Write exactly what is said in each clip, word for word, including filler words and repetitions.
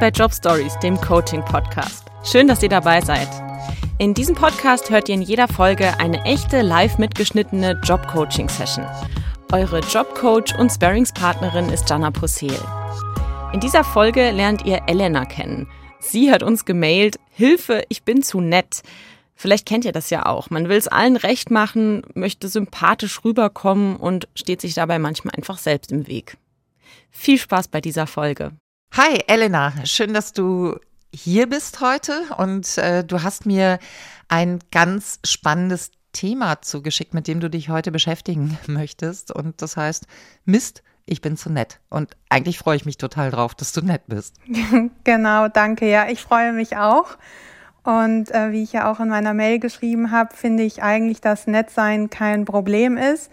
bei Job Stories, dem Coaching-Podcast. Schön, dass ihr dabei seid. In diesem Podcast hört ihr in jeder Folge eine echte, live mitgeschnittene Job-Coaching-Session. Eure Jobcoach und Sparringspartnerin ist Jana Pusil. In dieser Folge lernt ihr Elena kennen. Sie hat uns gemailt: Hilfe, ich bin zu nett. Vielleicht kennt ihr das ja auch. Man will es allen recht machen, möchte sympathisch rüberkommen und steht sich dabei manchmal einfach selbst im Weg. Viel Spaß bei dieser Folge. Hi Elena, schön, dass du hier bist heute und äh, du hast mir ein ganz spannendes Thema zugeschickt, mit dem du dich heute beschäftigen möchtest, und das heißt: Mist, ich bin zu nett. Und eigentlich freue ich mich total drauf, dass du nett bist. Genau, danke. Ja, ich freue mich auch. Und äh, wie ich ja auch in meiner Mail geschrieben habe, finde ich eigentlich, dass Nettsein kein Problem ist.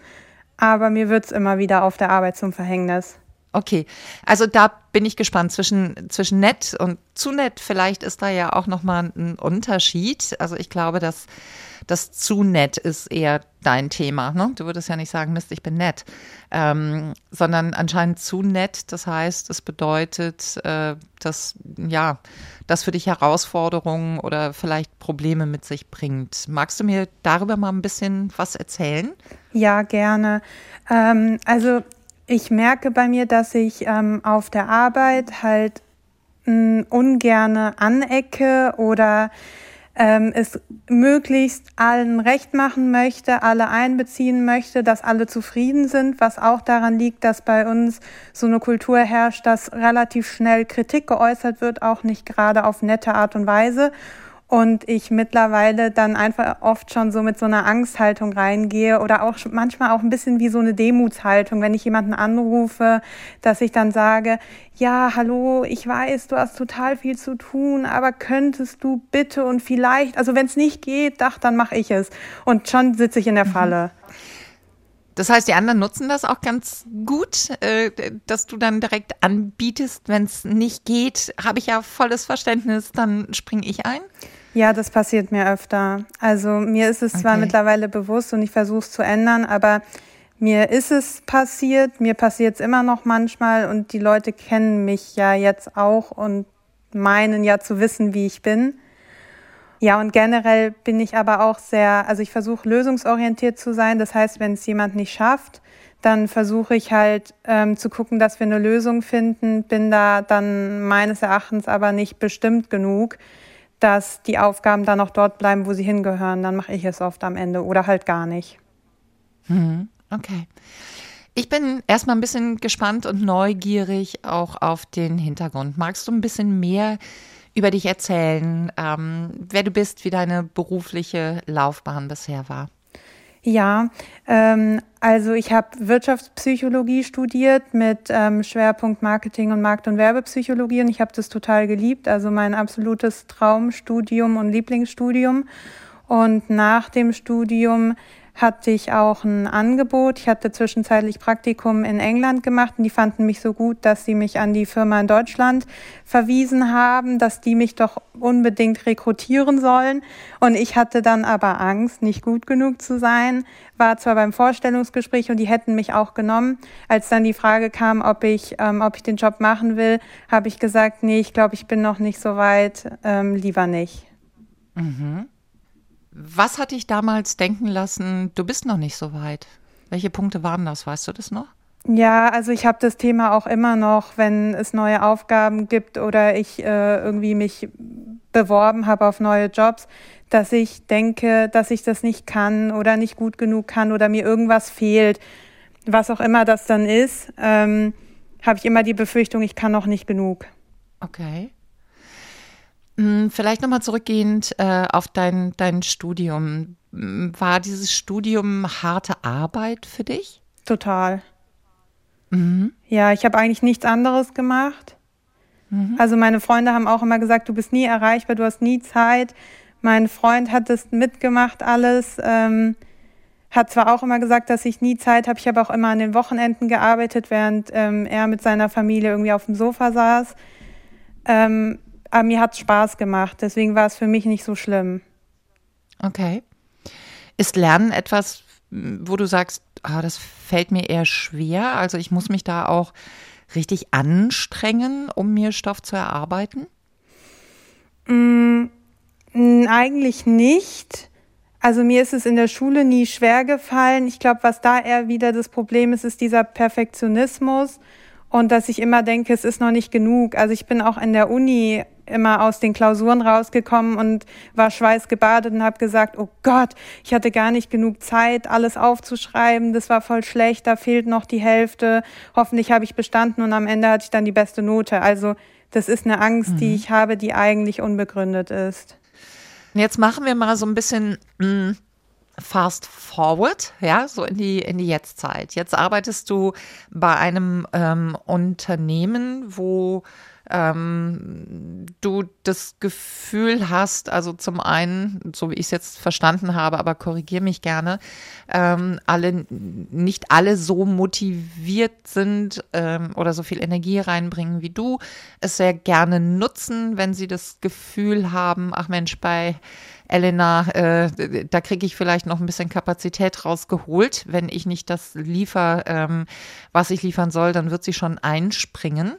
Aber mir wird es immer wieder auf der Arbeit zum Verhängnis. Okay, also da bin ich gespannt. Zwischen, zwischen nett und zu nett, vielleicht ist da ja auch nochmal ein Unterschied. Also ich glaube, dass das zu nett ist eher dein Thema. Ne? Du würdest ja nicht sagen, Mist, ich bin nett, ähm, sondern anscheinend zu nett. Das heißt, es bedeutet, äh, dass ja, das für dich Herausforderungen oder vielleicht Probleme mit sich bringt. Magst du mir darüber mal ein bisschen was erzählen? Ja, gerne. Ähm, also ich merke bei mir, dass ich ähm, auf der Arbeit halt mh, ungerne anecke oder ähm, es möglichst allen recht machen möchte, alle einbeziehen möchte, dass alle zufrieden sind, was auch daran liegt, dass bei uns so eine Kultur herrscht, dass relativ schnell Kritik geäußert wird, auch nicht gerade auf nette Art und Weise. Und ich mittlerweile dann einfach oft schon so mit so einer Angsthaltung reingehe oder auch manchmal auch ein bisschen wie so eine Demutshaltung, wenn ich jemanden anrufe, dass ich dann sage, ja, hallo, ich weiß, du hast total viel zu tun, aber könntest du bitte und vielleicht, also wenn es nicht geht, ach, dann mache ich es. Und schon sitze ich in der Falle. Mhm. Das heißt, die anderen nutzen das auch ganz gut, dass du dann direkt anbietest, wenn es nicht geht, habe ich ja volles Verständnis, dann springe ich ein. Ja, das passiert mir öfter. Also mir ist es okay. Zwar mittlerweile bewusst und ich versuche es zu ändern, aber mir ist es passiert, mir passiert es immer noch manchmal und die Leute kennen mich ja jetzt auch und meinen ja zu wissen, wie ich bin. Ja, und generell bin ich aber auch sehr, also ich versuche lösungsorientiert zu sein. Das heißt, wenn es jemand nicht schafft, dann versuche ich halt ähm, zu gucken, dass wir eine Lösung finden, bin da dann meines Erachtens aber nicht bestimmt genug, dass die Aufgaben dann auch dort bleiben, wo sie hingehören. Dann mache ich es oft am Ende oder halt gar nicht. Mhm, okay. Ich bin erstmal ein bisschen gespannt und neugierig auch auf den Hintergrund. Magst du ein bisschen mehr über dich erzählen, ähm, wer du bist, wie deine berufliche Laufbahn bisher war? Ja, ähm, also ich habe Wirtschaftspsychologie studiert mit ähm, Schwerpunkt Marketing und Markt- und Werbepsychologie und ich habe das total geliebt, also mein absolutes Traumstudium und Lieblingsstudium. Und nach dem Studium hatte ich auch ein Angebot. Ich hatte zwischenzeitlich Praktikum in England gemacht und die fanden mich so gut, dass sie mich an die Firma in Deutschland verwiesen haben, dass die mich doch unbedingt rekrutieren sollen. Und ich hatte dann aber Angst, nicht gut genug zu sein, war zwar beim Vorstellungsgespräch und die hätten mich auch genommen. Als dann die Frage kam, ob ich, ähm, ob ich den Job machen will, habe ich gesagt, nee, ich glaube, ich bin noch nicht so weit, ähm, lieber nicht. Mhm. Was hat dich damals denken lassen, du bist noch nicht so weit? Welche Punkte waren das, weißt du das noch? Ja, also ich habe das Thema auch immer noch, wenn es neue Aufgaben gibt oder ich äh, irgendwie mich beworben habe auf neue Jobs, dass ich denke, dass ich das nicht kann oder nicht gut genug kann oder mir irgendwas fehlt, was auch immer das dann ist, ähm, habe ich immer die Befürchtung, ich kann noch nicht genug. Okay. Vielleicht nochmal zurückgehend äh, auf dein, dein Studium. War dieses Studium harte Arbeit für dich? Total. Mhm. Ja, ich habe eigentlich nichts anderes gemacht. Mhm. Also meine Freunde haben auch immer gesagt, du bist nie erreichbar, du hast nie Zeit. Mein Freund hat das mitgemacht alles. Ähm, hat zwar auch immer gesagt, dass ich nie Zeit habe, ich habe auch immer an den Wochenenden gearbeitet, während ähm, er mit seiner Familie irgendwie auf dem Sofa saß. Ähm, Aber mir hat es Spaß gemacht, deswegen war es für mich nicht so schlimm. Okay. Ist Lernen etwas, wo du sagst, ah, das fällt mir eher schwer? Also ich muss mich da auch richtig anstrengen, um mir Stoff zu erarbeiten? Mm, eigentlich nicht. Also mir ist es in der Schule nie schwer gefallen. Ich glaube, was da eher wieder das Problem ist, ist dieser Perfektionismus und dass ich immer denke, es ist noch nicht genug. Also ich bin auch in der Uni immer aus den Klausuren rausgekommen und war schweißgebadet und habe gesagt, oh Gott, ich hatte gar nicht genug Zeit, alles aufzuschreiben, das war voll schlecht, da fehlt noch die Hälfte, hoffentlich habe ich bestanden und am Ende hatte ich dann die beste Note. Also das ist eine Angst, mhm. die ich habe, die eigentlich unbegründet ist. Jetzt machen wir mal so ein bisschen mh, fast forward, ja, so in die, in die Jetztzeit. Jetzt arbeitest du bei einem ähm, Unternehmen, wo Ähm, du das Gefühl hast, also zum einen, so wie ich es jetzt verstanden habe, aber korrigiere mich gerne, ähm, alle, nicht alle so motiviert sind ähm, oder so viel Energie reinbringen wie du, es sehr gerne nutzen, wenn sie das Gefühl haben, ach Mensch, bei Elena, äh, da kriege ich vielleicht noch ein bisschen Kapazität rausgeholt, wenn ich nicht das liefere, ähm, was ich liefern soll, dann wird sie schon einspringen.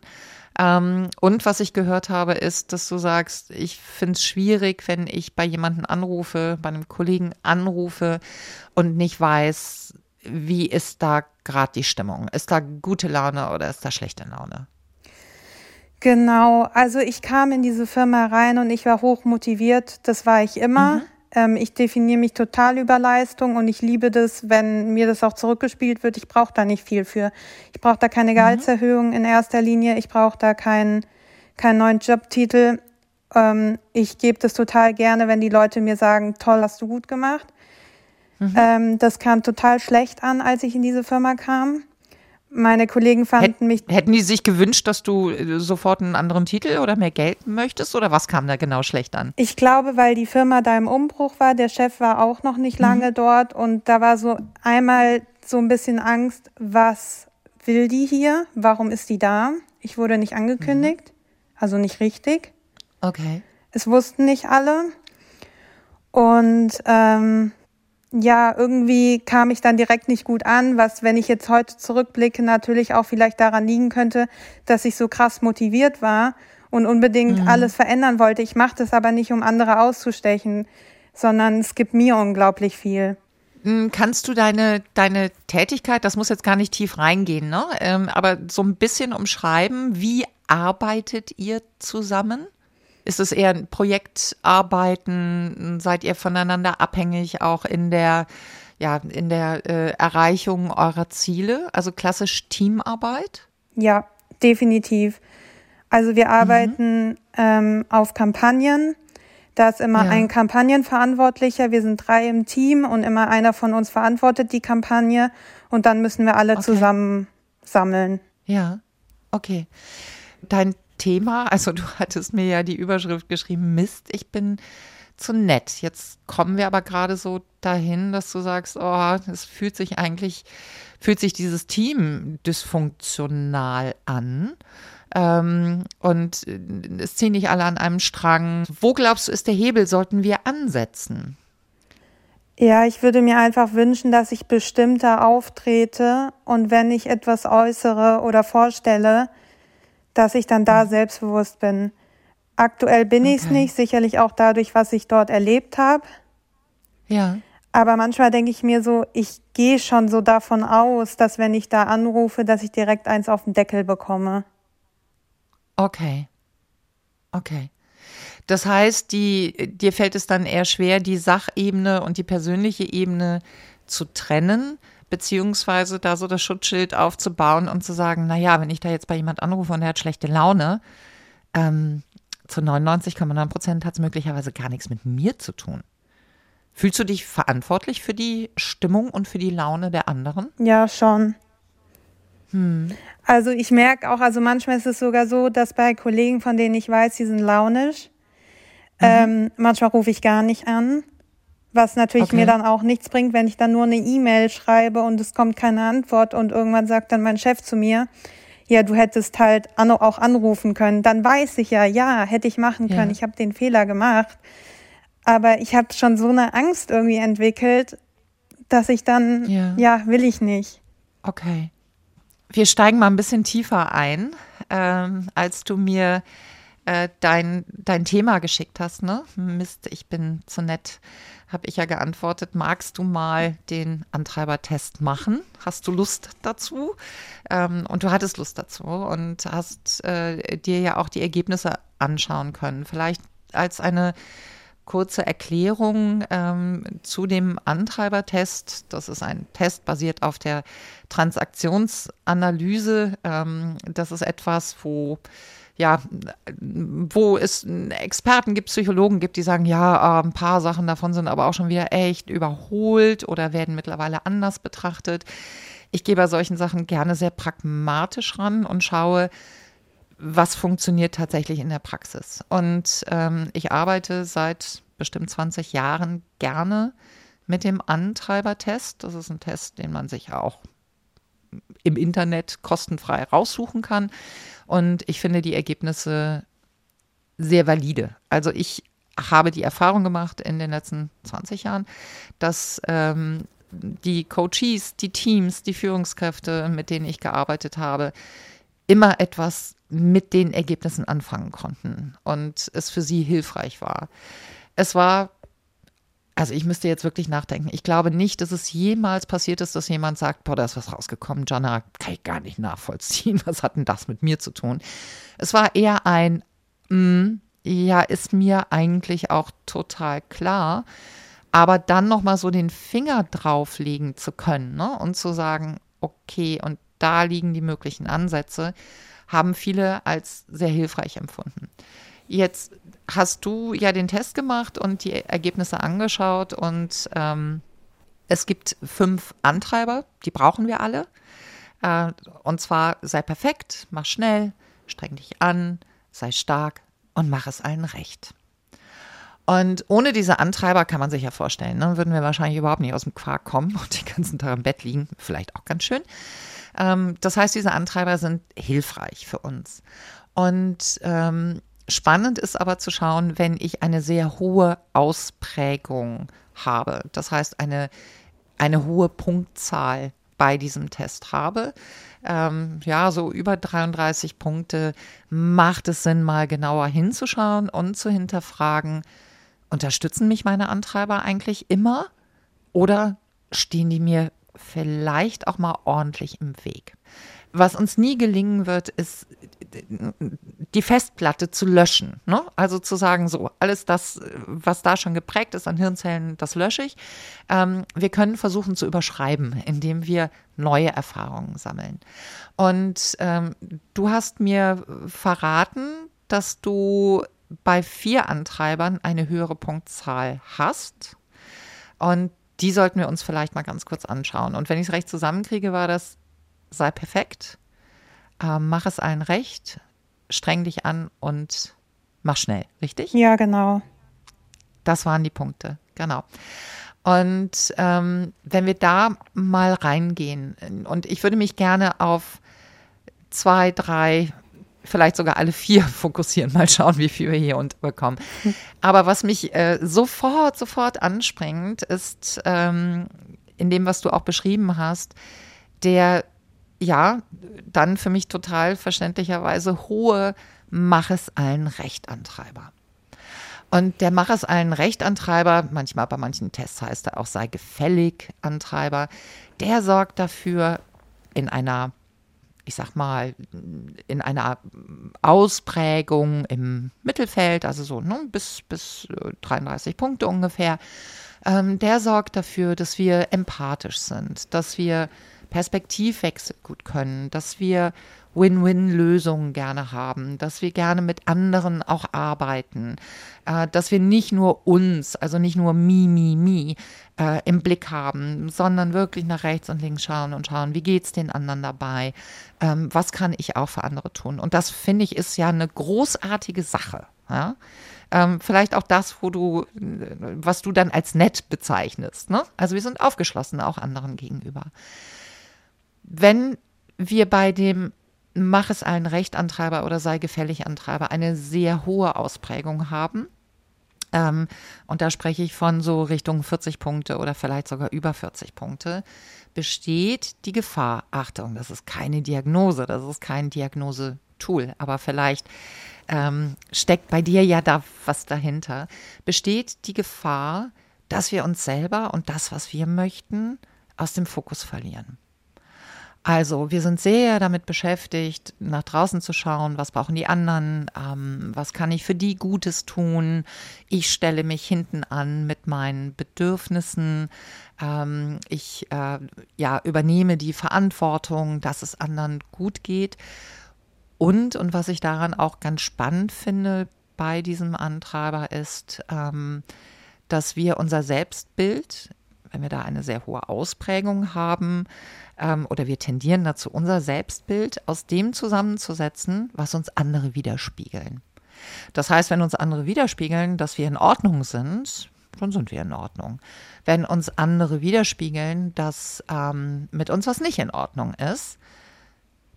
Und was ich gehört habe, ist, dass du sagst, ich finde es schwierig, wenn ich bei jemandem anrufe, bei einem Kollegen anrufe und nicht weiß, wie ist da gerade die Stimmung? Ist da gute Laune oder ist da schlechte Laune? Genau, also ich kam in diese Firma rein und ich war hochmotiviert, das war ich immer. Mhm. Ich definiere mich total über Leistung und ich liebe das, wenn mir das auch zurückgespielt wird. Ich brauche da nicht viel für. Ich brauche da keine Gehaltserhöhung in erster Linie. Ich brauche da keinen, keinen neuen Jobtitel. Ich gebe das total gerne, wenn die Leute mir sagen, toll, hast du gut gemacht. Mhm. Das kam total schlecht an, als ich in diese Firma kam. Meine Kollegen fanden mich... Hätten die sich gewünscht, dass du sofort einen anderen Titel oder mehr Geld möchtest? Oder was kam da genau schlecht an? Ich glaube, weil die Firma da im Umbruch war. Der Chef war auch noch nicht lange mhm. dort. Und da war so einmal so ein bisschen Angst, was will die hier? Warum ist die da? Ich wurde nicht angekündigt, mhm. also nicht richtig. Okay. Es wussten nicht alle. Und... Ähm, Ja, irgendwie kam ich dann direkt nicht gut an, was, wenn ich jetzt heute zurückblicke, natürlich auch vielleicht daran liegen könnte, dass ich so krass motiviert war und unbedingt mhm. alles verändern wollte. Ich mache das aber nicht, um andere auszustechen, sondern es gibt mir unglaublich viel. Kannst du deine, deine Tätigkeit, das muss jetzt gar nicht tief reingehen, ne? Ähm, aber so ein bisschen umschreiben, wie arbeitet ihr zusammen? Ist es eher ein Projektarbeiten? Seid ihr voneinander abhängig auch in der, ja, in der äh, Erreichung eurer Ziele? Also klassisch Teamarbeit? Ja, definitiv. Also wir arbeiten mhm. ähm, auf Kampagnen. Da ist immer ja. ein Kampagnenverantwortlicher. Wir sind drei im Team und immer einer von uns verantwortet die Kampagne. Und dann müssen wir alle okay. zusammen sammeln. Ja, okay. Dein Thema, also du hattest mir ja die Überschrift geschrieben, Mist, ich bin zu nett. Jetzt kommen wir aber gerade so dahin, dass du sagst, oh, es fühlt sich eigentlich, fühlt sich dieses Team dysfunktional an ähm, und es ziehen nicht alle an einem Strang. Wo glaubst du, ist der Hebel, sollten wir ansetzen? Ja, ich würde mir einfach wünschen, dass ich bestimmter auftrete und wenn ich etwas äußere oder vorstelle, dass ich dann da selbstbewusst bin. Aktuell bin okay. ich es nicht, sicherlich auch dadurch, was ich dort erlebt habe. Ja. Aber manchmal denke ich mir so, ich gehe schon so davon aus, dass wenn ich da anrufe, dass ich direkt eins auf den Deckel bekomme. Okay. Okay. Das heißt, die, dir fällt es dann eher schwer, die Sachebene und die persönliche Ebene zu trennen, beziehungsweise da so das Schutzschild aufzubauen und zu sagen, naja, wenn ich da jetzt bei jemand anrufe und der hat schlechte Laune, ähm, zu neunundneunzig Komma neun Prozent hat es möglicherweise gar nichts mit mir zu tun. Fühlst du dich verantwortlich für die Stimmung und für die Laune der anderen? Ja, schon. Hm. Also ich merke auch, also manchmal ist es sogar so, dass bei Kollegen, von denen ich weiß, die sind launisch, mhm. ähm, manchmal rufe ich gar nicht an. Was natürlich okay. mir dann auch nichts bringt, wenn ich dann nur eine E-Mail schreibe und es kommt keine Antwort und irgendwann sagt dann mein Chef zu mir, ja, du hättest halt auch anrufen können. Dann weiß ich ja, ja, hätte ich machen können, ja. ich habe den Fehler gemacht. Aber ich habe schon so eine Angst irgendwie entwickelt, dass ich dann, ja, ja will ich nicht. Okay, Wir steigen mal ein bisschen tiefer ein, ähm, als du mir äh, dein, dein Thema geschickt hast, ne? Mist, ich bin zu nett, habe ich ja geantwortet. Magst du mal den Antreibertest machen? Hast du Lust dazu? Ähm, und du hattest Lust dazu und hast äh, dir ja auch die Ergebnisse anschauen können. Vielleicht als eine kurze Erklärung ähm, zu dem Antreibertest. Das ist ein Test basiert auf der Transaktionsanalyse. Ähm, das ist etwas, wo, ja, wo es Experten gibt, Psychologen gibt, die sagen, ja, äh, ein paar Sachen davon sind aber auch schon wieder echt überholt oder werden mittlerweile anders betrachtet. Ich gehe bei solchen Sachen gerne sehr pragmatisch ran und schaue, was funktioniert tatsächlich in der Praxis. Und ähm, ich arbeite seit bestimmt zwanzig Jahren gerne mit dem Antreibertest. Das ist ein Test, den man sich auch im Internet kostenfrei raussuchen kann. Und ich finde die Ergebnisse sehr valide. Also ich habe die Erfahrung gemacht in den letzten zwanzig Jahren, dass ähm, die Coaches, die Teams, die Führungskräfte, mit denen ich gearbeitet habe, immer etwas mit den Ergebnissen anfangen konnten und es für sie hilfreich war. Es war, also ich müsste jetzt wirklich nachdenken, ich glaube nicht, dass es jemals passiert ist, dass jemand sagt, boah, da ist was rausgekommen, Jana, kann ich gar nicht nachvollziehen, was hat denn das mit mir zu tun? Es war eher ein, mm, ja, ist mir eigentlich auch total klar, aber dann nochmal so den Finger drauflegen zu können, ne? Und zu sagen, okay, und da liegen die möglichen Ansätze, haben viele als sehr hilfreich empfunden. Jetzt hast du ja den Test gemacht und die Ergebnisse angeschaut und ähm, es gibt fünf Antreiber, die brauchen wir alle. Äh, und zwar sei perfekt, mach schnell, streng dich an, sei stark und mach es allen recht. Und ohne diese Antreiber kann man sich ja vorstellen, ne, würden wir wahrscheinlich überhaupt nicht aus dem Quark kommen und den ganzen Tag im Bett liegen, vielleicht auch ganz schön. Ähm, das heißt, diese Antreiber sind hilfreich für uns. Und ähm, spannend ist aber zu schauen, wenn ich eine sehr hohe Ausprägung habe, das heißt eine, eine hohe Punktzahl bei diesem Test habe, ähm, ja, so über dreiunddreißig Punkte, macht es Sinn, mal genauer hinzuschauen und zu hinterfragen, unterstützen mich meine Antreiber eigentlich immer oder stehen die mir vielleicht auch mal ordentlich im Weg? Was uns nie gelingen wird, ist, die Festplatte zu löschen, ne? Also zu sagen, so, alles das, was da schon geprägt ist an Hirnzellen, das lösche ich. Ähm, wir können versuchen zu überschreiben, indem wir neue Erfahrungen sammeln. Und ähm, du hast mir verraten, dass du bei vier Antreibern eine höhere Punktzahl hast. Und die sollten wir uns vielleicht mal ganz kurz anschauen. Und wenn ich es recht zusammenkriege, war das: sei perfekt, äh, mach es allen recht, streng dich an und mach schnell, richtig? Ja, genau. Das waren die Punkte, genau. Und ähm, wenn wir da mal reingehen, und ich würde mich gerne auf zwei, drei, vielleicht sogar alle vier fokussieren, mal schauen, wie viel wir hier unterbekommen. Aber was mich äh, sofort, sofort anspringt, ist ähm, in dem, was du auch beschrieben hast, der ja, dann für mich total verständlicherweise hohe Mach-es-allen-Recht-Antreiber. Und der Mach-es-allen-Recht-Antreiber, manchmal bei manchen Tests heißt er auch Sei-gefällig-Antreiber, der sorgt dafür in einer, ich sag mal, in einer Ausprägung im Mittelfeld, also so ne, bis, bis dreiunddreißig Punkte ungefähr, ähm, der sorgt dafür, dass wir empathisch sind, dass wir Perspektivwechsel gut können, dass wir Win-Win-Lösungen gerne haben, dass wir gerne mit anderen auch arbeiten, äh, dass wir nicht nur uns, also nicht nur mi, mi, mi äh, im Blick haben, sondern wirklich nach rechts und links schauen und schauen, wie geht's den anderen dabei, ähm, was kann ich auch für andere tun. Und das, finde ich, ist ja eine großartige Sache. Ja? Ähm, vielleicht auch das, wo du, was du dann als nett bezeichnest, ne? Also wir sind aufgeschlossen auch anderen gegenüber. Wenn wir bei dem Mach-es-allen-Recht-Antreiber oder Sei-gefällig-Antreiber eine sehr hohe Ausprägung haben, Ähm, und da spreche ich von so Richtung vierzig Punkte oder vielleicht sogar über vierzig Punkte, besteht die Gefahr, Achtung, das ist keine Diagnose, das ist kein Diagnose-Tool, aber vielleicht ähm, steckt bei dir ja da was dahinter, besteht die Gefahr, dass wir uns selber und das, was wir möchten, aus dem Fokus verlieren. Also wir sind sehr damit beschäftigt, nach draußen zu schauen, was brauchen die anderen, ähm, was kann ich für die Gutes tun, ich stelle mich hinten an mit meinen Bedürfnissen, ähm, ich äh, ja, übernehme die Verantwortung, dass es anderen gut geht. Und, und was ich daran auch ganz spannend finde bei diesem Antreiber ist, ähm, dass wir unser Selbstbild, wenn wir da eine sehr hohe Ausprägung haben, ähm, oder wir tendieren dazu, unser Selbstbild aus dem zusammenzusetzen, was uns andere widerspiegeln. Das heißt, wenn uns andere widerspiegeln, dass wir in Ordnung sind, dann sind wir in Ordnung. Wenn uns andere widerspiegeln, dass ähm, mit uns was nicht in Ordnung ist,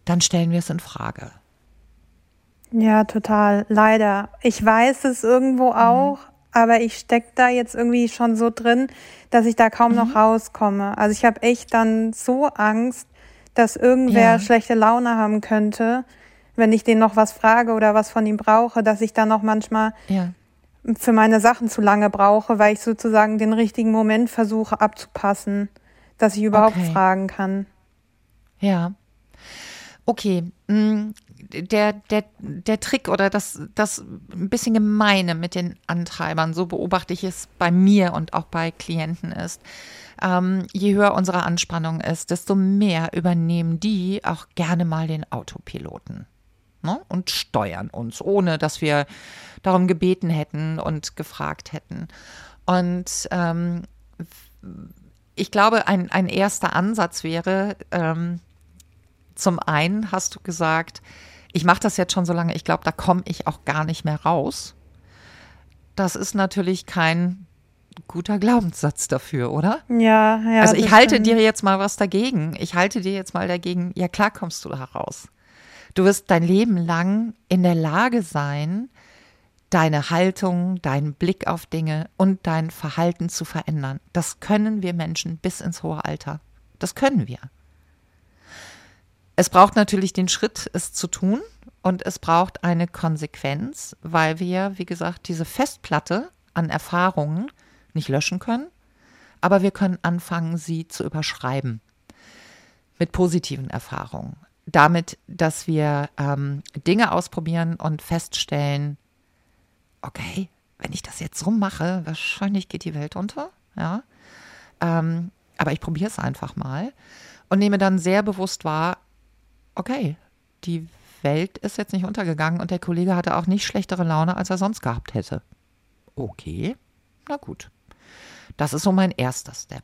dann stellen wir es in Frage. Ja, total. Leider. Ich weiß es irgendwo auch. Mhm. Aber ich stecke da jetzt irgendwie schon so drin, dass ich da kaum mhm. noch rauskomme. Also ich habe echt dann so Angst, dass irgendwer ja. schlechte Laune haben könnte, wenn ich den noch was frage oder was von ihm brauche, dass ich dann noch manchmal ja. für meine Sachen zu lange brauche, weil ich sozusagen den richtigen Moment versuche abzupassen, dass ich überhaupt okay. fragen kann. Ja, okay. Mhm. Der, der, der Trick oder das, das ein bisschen Gemeine mit den Antreibern, so beobachte ich es bei mir und auch bei Klienten ist, ähm, je höher unsere Anspannung ist, desto mehr übernehmen die auch gerne mal den Autopiloten, ne? Und steuern uns, ohne dass wir darum gebeten hätten und gefragt hätten. Und ähm, ich glaube, ein, ein erster Ansatz wäre, ähm, zum einen hast du gesagt, ich mache das jetzt schon so lange, ich glaube, da komme ich auch gar nicht mehr raus. Das ist natürlich kein guter Glaubenssatz dafür, oder? Ja, ja. Also ich halte dir jetzt mal was dagegen. Ich halte dir jetzt mal dagegen, ja klar kommst du da raus. Du wirst dein Leben lang in der Lage sein, deine Haltung, deinen Blick auf Dinge und dein Verhalten zu verändern. Das können wir Menschen bis ins hohe Alter. Das können wir. Es braucht natürlich den Schritt, es zu tun, und es braucht eine Konsequenz, weil wir, wie gesagt, diese Festplatte an Erfahrungen nicht löschen können, aber wir können anfangen, sie zu überschreiben mit positiven Erfahrungen. Damit, dass wir ähm, Dinge ausprobieren und feststellen, okay, wenn ich das jetzt so mache, wahrscheinlich geht die Welt unter, ja, ähm, aber ich probiere es einfach mal und nehme dann sehr bewusst wahr, okay, die Welt ist jetzt nicht untergegangen und der Kollege hatte auch nicht schlechtere Laune, als er sonst gehabt hätte. Okay, na gut. Das ist so mein erster Step.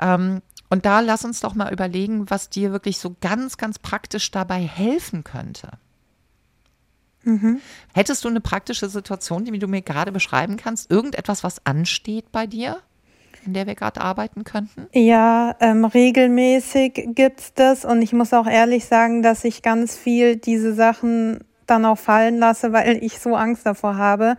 Ähm, und da lass uns doch mal überlegen, was dir wirklich so ganz, ganz praktisch dabei helfen könnte. Mhm. Hättest du eine praktische Situation, die du mir gerade beschreiben kannst? Irgendetwas, was ansteht bei dir, in der wir gerade arbeiten könnten? Ja, ähm, regelmäßig gibt's das, und ich muss auch ehrlich sagen, dass ich ganz viel diese Sachen dann auch fallen lasse, weil ich so Angst davor habe.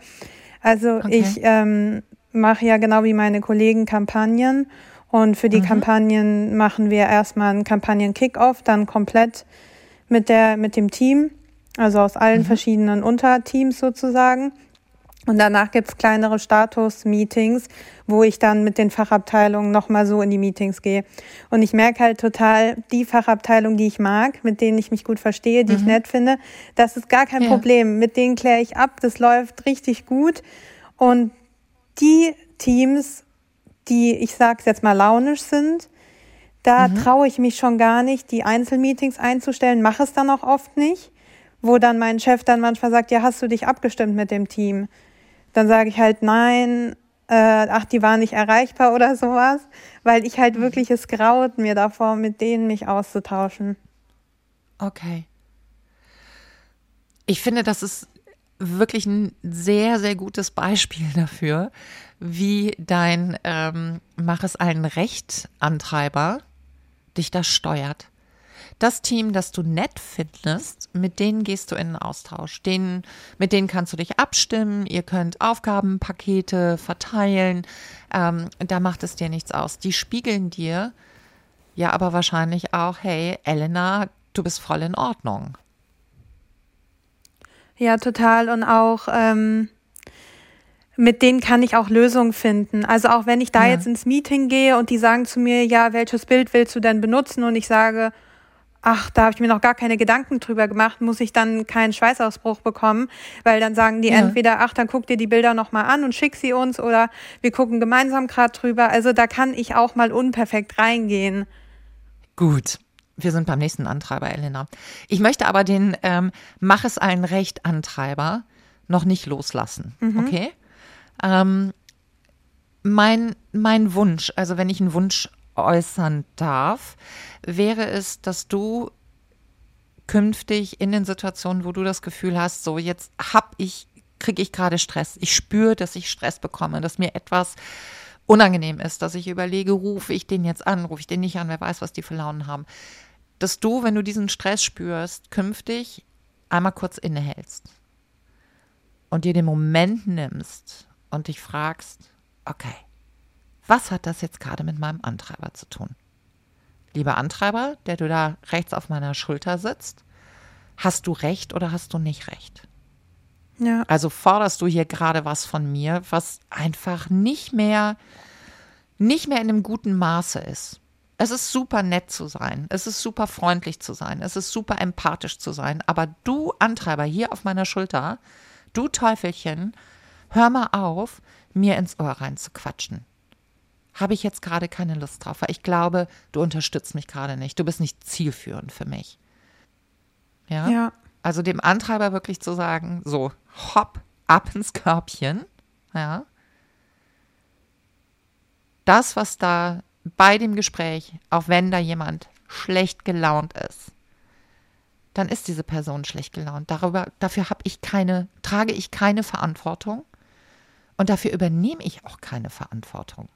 Also okay. ich ähm, mache ja genau wie meine Kollegen Kampagnen, und für die mhm. Kampagnen machen wir erstmal einen Kampagnen-Kick-Off, dann komplett mit der mit dem Team, also aus allen mhm. verschiedenen Unterteams sozusagen. Und danach gibt's kleinere Status-Meetings, wo ich dann mit den Fachabteilungen nochmal so in die Meetings gehe. Und ich merke halt total, die Fachabteilung, die ich mag, mit denen ich mich gut verstehe, die mhm. ich nett finde, das ist gar kein ja. Problem. Mit denen kläre ich ab, das läuft richtig gut. Und die Teams, die, ich sag's jetzt mal, launisch sind, da mhm. traue ich mich schon gar nicht, die Einzelmeetings einzustellen, mache es dann auch oft nicht, wo dann mein Chef dann manchmal sagt, ja, hast du dich abgestimmt mit dem Team? Dann sage ich halt, nein, äh, ach, die waren nicht erreichbar oder sowas, weil ich halt wirklich, es graut mir davor, mit denen mich auszutauschen. Okay. Ich finde, das ist wirklich ein sehr, sehr gutes Beispiel dafür, wie dein ähm, Mach es allen recht Antreiber dich da steuert. das Team, das du nett findest, mit denen gehst du in einen Austausch. Denen, mit denen kannst du dich abstimmen, ihr könnt Aufgabenpakete verteilen, ähm, da macht es dir nichts aus. Die spiegeln dir ja aber wahrscheinlich auch, hey, Elena, du bist voll in Ordnung. Ja, total. Und auch ähm, mit denen kann ich auch Lösungen finden. Also auch wenn ich da ja. jetzt ins Meeting gehe und die sagen zu mir, ja, welches Bild willst du denn benutzen? Und ich sage, ach, da habe ich mir noch gar keine Gedanken drüber gemacht, muss ich dann keinen Schweißausbruch bekommen, weil dann sagen die ja. entweder, ach, dann guck dir die Bilder nochmal an und schick sie uns oder wir gucken gemeinsam gerade drüber. Also da kann ich auch mal unperfekt reingehen. Gut. Wir sind beim nächsten Antreiber, Elena. Ich möchte aber den ähm, Mach es allen recht Antreiber noch nicht loslassen, mhm. okay? Ähm, mein, mein Wunsch, also wenn ich einen Wunsch äußern darf, wäre es, dass du künftig in den Situationen, wo du das Gefühl hast, so jetzt hab ich, kriege ich gerade Stress, ich spüre, dass ich Stress bekomme, dass mir etwas unangenehm ist, dass ich überlege, rufe ich den jetzt an, rufe ich den nicht an, wer weiß, was die für Launen haben, dass du, wenn du diesen Stress spürst, künftig einmal kurz innehältst und dir den Moment nimmst und dich fragst, okay, was hat das jetzt gerade mit meinem Antreiber zu tun? Lieber Antreiber, der du da rechts auf meiner Schulter sitzt, hast du recht oder hast du nicht recht? Ja. Also forderst du hier gerade was von mir, was einfach nicht mehr, nicht mehr in einem guten Maße ist. Es ist super nett zu sein, es ist super freundlich zu sein, es ist super empathisch zu sein, aber du Antreiber hier auf meiner Schulter, du Teufelchen, hör mal auf, mir ins Ohr rein zu quatschen. Habe ich jetzt gerade keine Lust drauf, weil ich glaube, du unterstützt mich gerade nicht, du bist nicht zielführend für mich. Ja? Ja. Also dem Antreiber wirklich zu sagen, so hopp, ab ins Körbchen, ja. Das, was da bei dem Gespräch, auch wenn da jemand schlecht gelaunt ist, dann ist diese Person schlecht gelaunt. Darüber, dafür habe ich keine, trage ich keine Verantwortung und dafür übernehme ich auch keine Verantwortung.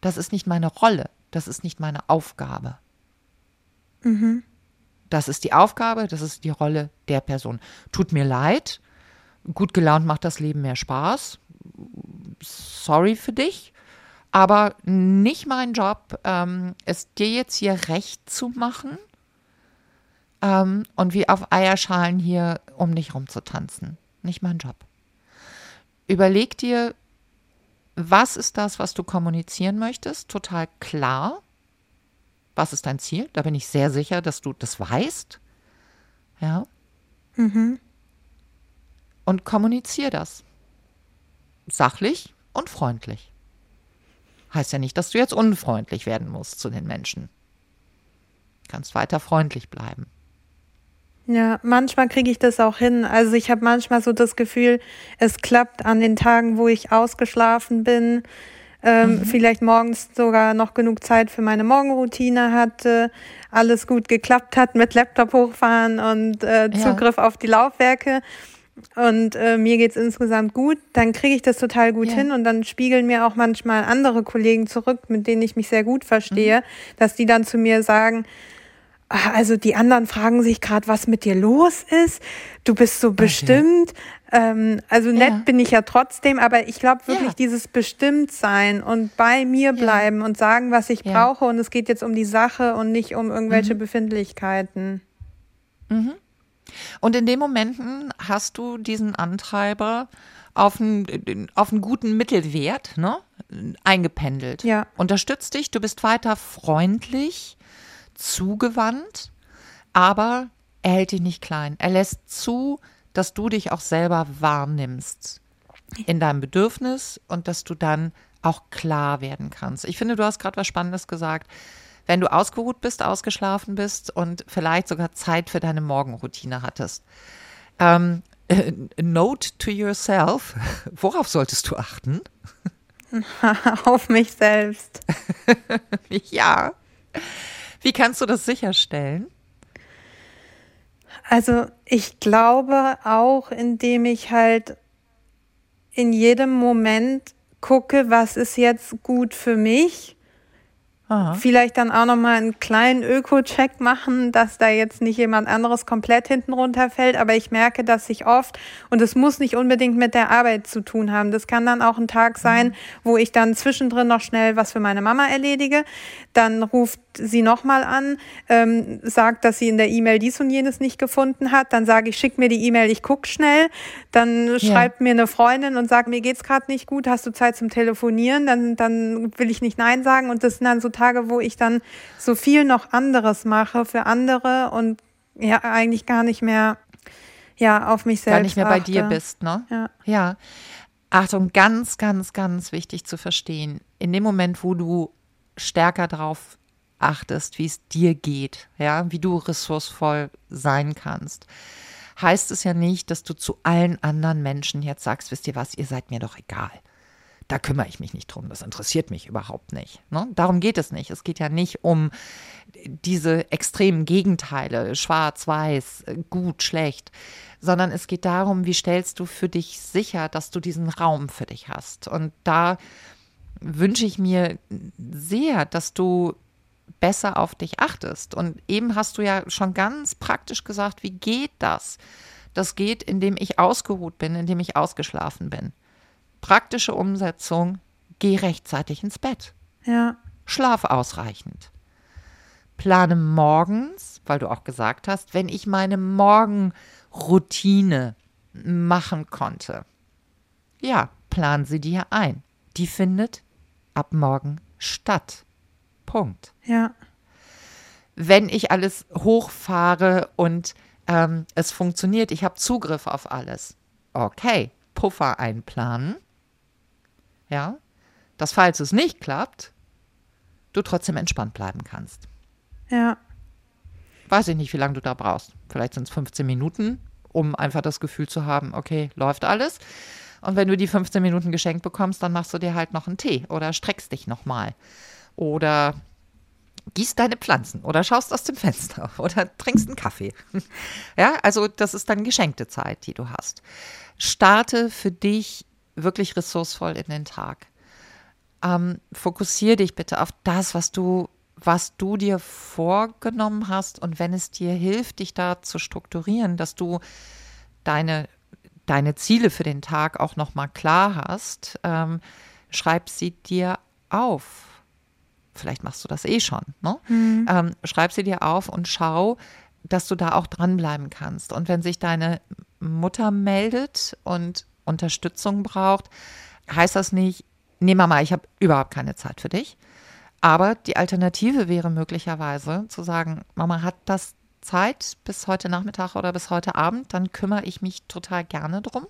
Das ist nicht meine Rolle, das ist nicht meine Aufgabe. Mhm. Das ist die Aufgabe, das ist die Rolle der Person. Tut mir leid, gut gelaunt macht das Leben mehr Spaß, sorry für dich, aber nicht mein Job, ähm, es dir jetzt hier recht zu machen ähm, und wie auf Eierschalen hier um dich rumzutanzen. Nicht mein Job. Überleg dir, was ist das, was du kommunizieren möchtest, total klar. Was ist dein Ziel? Da bin ich sehr sicher, dass du das weißt. Ja. Mhm. Und kommunizier das. Sachlich und freundlich. Heißt ja nicht, dass du jetzt unfreundlich werden musst zu den Menschen. Du kannst weiter freundlich bleiben. Ja, manchmal kriege ich das auch hin. Also ich habe manchmal so das Gefühl, es klappt an den Tagen, wo ich ausgeschlafen bin. Ähm, mhm. Vielleicht morgens sogar noch genug Zeit für meine Morgenroutine hatte, alles gut geklappt hat mit Laptop hochfahren und äh, Zugriff ja. auf die Laufwerke und äh, mir geht's insgesamt gut, dann kriege ich das total gut ja. hin und dann spiegeln mir auch manchmal andere Kollegen zurück, mit denen ich mich sehr gut verstehe, mhm. dass die dann zu mir sagen, also die anderen fragen sich gerade, was mit dir los ist. Du bist so bestimmt. Okay. Ähm, also nett ja. bin ich ja trotzdem, aber ich glaube wirklich ja. dieses Bestimmtsein und bei mir bleiben ja. und sagen, was ich ja. brauche. Und es geht jetzt um die Sache und nicht um irgendwelche mhm. Befindlichkeiten. Mhm. Und in den Momenten hast du diesen Antreiber auf einen, auf einen guten Mittelwert, ne, eingependelt. Ja. Unterstützt dich, du bist weiter freundlich, zugewandt, aber er hält dich nicht klein. Er lässt zu, dass du dich auch selber wahrnimmst in deinem Bedürfnis und dass du dann auch klar werden kannst. Ich finde, du hast gerade was Spannendes gesagt. Wenn du ausgeruht bist, ausgeschlafen bist und vielleicht sogar Zeit für deine Morgenroutine hattest. Ähm, note to yourself, worauf solltest du achten? Auf mich selbst. Ja. Wie kannst du das sicherstellen? Also ich glaube auch, indem ich halt in jedem Moment gucke, was ist jetzt gut für mich Aha. Vielleicht dann auch nochmal einen kleinen Öko-Check machen, dass da jetzt nicht jemand anderes komplett hinten runterfällt. Aber ich merke, dass ich oft, und es muss nicht unbedingt mit der Arbeit zu tun haben, das kann dann auch ein Tag sein, wo ich dann zwischendrin noch schnell was für meine Mama erledige. Dann ruft sie nochmal an, ähm, sagt, dass sie in der E-Mail dies und jenes nicht gefunden hat. Dann sage ich, schick mir die E-Mail, ich gucke schnell. Dann schreibt ja. mir eine Freundin und sagt, mir geht's gerade nicht gut, hast du Zeit zum Telefonieren? Dann, dann will ich nicht Nein sagen. Und das sind dann so Tage, wo ich dann so viel noch anderes mache für andere und ja eigentlich gar nicht mehr ja, auf mich selbst Gar nicht mehr achte. Bei dir bist, ne? Ja. ja. Achtung, ganz, ganz, ganz wichtig zu verstehen. In dem Moment, wo du stärker drauf achtest, wie es dir geht, ja, wie du ressourcevoll sein kannst, heißt es ja nicht, dass du zu allen anderen Menschen jetzt sagst, wisst ihr was, ihr seid mir doch egal. Da kümmere ich mich nicht drum, das interessiert mich überhaupt nicht. Ne? Darum geht es nicht. Es geht ja nicht um diese extremen Gegenteile, schwarz, weiß, gut, schlecht, sondern es geht darum, wie stellst du für dich sicher, dass du diesen Raum für dich hast. Und da wünsche ich mir sehr, dass du besser auf dich achtest. Und eben hast du ja schon ganz praktisch gesagt, wie geht das? Das geht, indem ich ausgeruht bin, indem ich ausgeschlafen bin. Praktische Umsetzung, geh rechtzeitig ins Bett. Ja. Schlaf ausreichend. Plane morgens, weil du auch gesagt hast, wenn ich meine Morgenroutine machen konnte. Ja, plan sie dir ein. Die findet ab morgen statt. Punkt. Ja. Wenn ich alles hochfahre und ähm, es funktioniert, ich habe Zugriff auf alles. Okay, Puffer einplanen. Ja, dass falls es nicht klappt, du trotzdem entspannt bleiben kannst. Ja. Weiß ich nicht, wie lange du da brauchst. Vielleicht sind es fünfzehn Minuten, um einfach das Gefühl zu haben, okay, läuft alles. Und wenn du die fünfzehn Minuten geschenkt bekommst, dann machst du dir halt noch einen Tee oder streckst dich nochmal oder gießt deine Pflanzen oder schaust aus dem Fenster oder trinkst einen Kaffee. Ja, also das ist dann geschenkte Zeit, die du hast. Starte für dich wirklich ressourcevoll in den Tag. Ähm, fokussiere dich bitte auf das, was du, was du dir vorgenommen hast. Und wenn es dir hilft, dich da zu strukturieren, dass du deine, deine Ziele für den Tag auch nochmal klar hast, ähm, schreib sie dir auf. Vielleicht machst du das eh schon. Ne? Mhm. Ähm, schreib sie dir auf und schau, dass du da auch dranbleiben kannst. Und wenn sich deine Mutter meldet und Unterstützung braucht, heißt das nicht, nee Mama, ich habe überhaupt keine Zeit für dich. Aber die Alternative wäre möglicherweise zu sagen, Mama, hat das Zeit bis heute Nachmittag oder bis heute Abend, dann kümmere ich mich total gerne drum.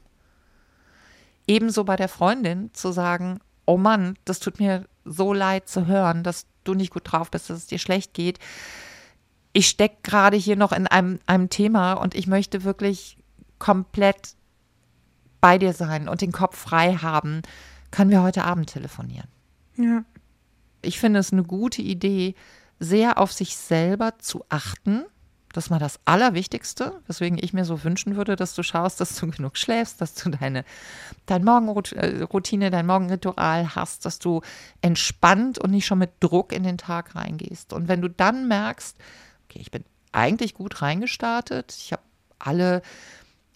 Ebenso bei der Freundin zu sagen, oh Mann, das tut mir so leid zu hören, dass du nicht gut drauf bist, dass es dir schlecht geht. Ich stecke gerade hier noch in einem, einem Thema und ich möchte wirklich komplett bei dir sein und den Kopf frei haben, können wir heute Abend telefonieren. Ja. Ich finde es eine gute Idee, sehr auf sich selber zu achten. Das ist mal das Allerwichtigste, weswegen ich mir so wünschen würde, dass du schaust, dass du genug schläfst, dass du deine, deine Morgenroutine, dein Morgenritual hast, dass du entspannt und nicht schon mit Druck in den Tag reingehst. Und wenn du dann merkst, okay, ich bin eigentlich gut reingestartet, ich habe alle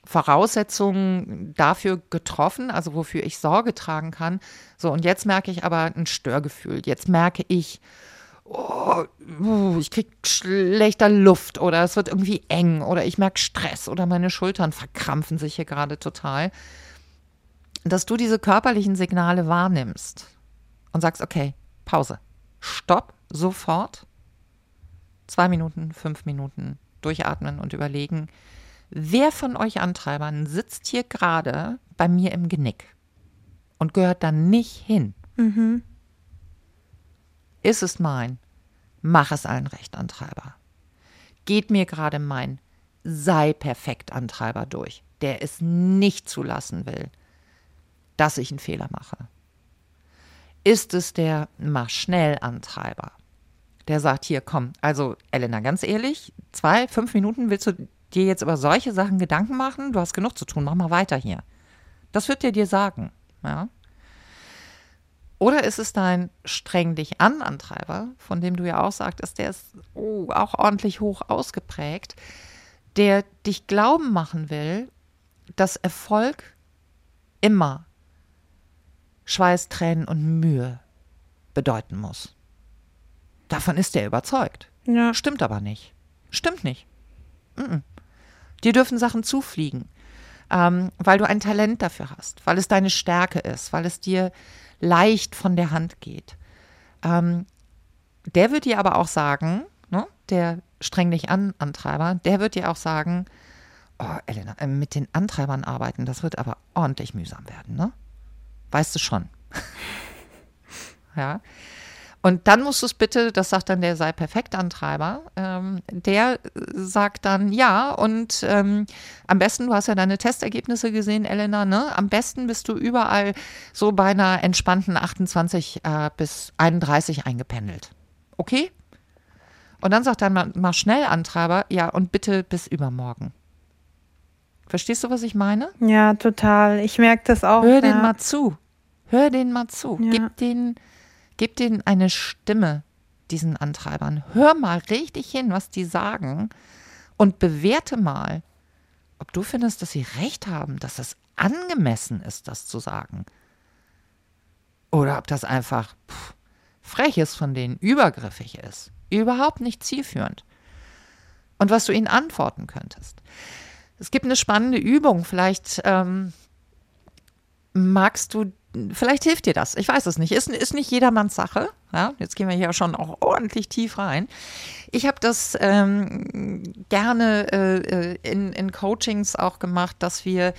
Voraussetzungen dafür getroffen, also wofür ich Sorge tragen kann. So, und jetzt merke ich aber ein Störgefühl. Jetzt merke ich, oh, ich kriege schlechter Luft oder es wird irgendwie eng oder ich merke Stress oder meine Schultern verkrampfen sich hier gerade total. Dass du diese körperlichen Signale wahrnimmst und sagst, okay, Pause, Stopp, sofort, zwei Minuten, fünf Minuten, durchatmen und überlegen, wer von euch Antreibern sitzt hier gerade bei mir im Genick und gehört dann nicht hin? Mhm. Ist es mein? Mach es allen recht, Antreiber. Geht mir gerade mein sei perfekt Antreiber durch, der es nicht zulassen will, dass ich einen Fehler mache? Ist es der mach schnell Antreiber, der sagt, hier komm, also Elena, ganz ehrlich, zwei, fünf Minuten willst du dir jetzt über solche Sachen Gedanken machen, du hast genug zu tun, mach mal weiter hier. Das wird der dir sagen, ja. Oder ist es dein streng dich an Antreiber, von dem du ja auch sagtest, der ist oh, auch ordentlich hoch ausgeprägt, der dich glauben machen will, dass Erfolg immer Schweiß, Tränen und Mühe bedeuten muss. Davon ist der überzeugt. Ja. Stimmt aber nicht. Stimmt nicht. Mm-mm. Dir dürfen Sachen zufliegen, ähm, weil du ein Talent dafür hast, weil es deine Stärke ist, weil es dir leicht von der Hand geht. Ähm, der wird dir aber auch sagen, ne, der streng dich an Antreiber, der wird dir auch sagen, oh, Elena, mit den Antreibern arbeiten, das wird aber ordentlich mühsam werden, ne? Weißt du schon. Ja. Und dann musst du es bitte, das sagt dann der sei perfekt Antreiber, ähm, der sagt dann, ja, und ähm, am besten, du hast ja deine Testergebnisse gesehen, Elena, ne? Am besten bist du überall so bei einer entspannten achtundzwanzig äh, bis einunddreißig eingependelt. Okay? Und dann sagt dann mal schnell Antreiber, ja, und bitte bis übermorgen. Verstehst du, was ich meine? Ja, total. Ich merke das auch. Hör denen mal zu. Hör denen mal zu. Ja. Gib denen, gib denen eine Stimme, diesen Antreibern. Hör mal richtig hin, was die sagen und bewerte mal, ob du findest, dass sie recht haben, dass das angemessen ist, das zu sagen. Oder ob das einfach pff, frech ist von denen, übergriffig ist, überhaupt nicht zielführend. Und was du ihnen antworten könntest. Es gibt eine spannende Übung, vielleicht ähm, magst du, vielleicht hilft dir das, ich weiß es nicht, ist, ist nicht jedermanns Sache, ja? Jetzt gehen wir hier schon auch ordentlich tief rein. Ich habe das ähm, gerne äh, in, in Coachings auch gemacht, dass wir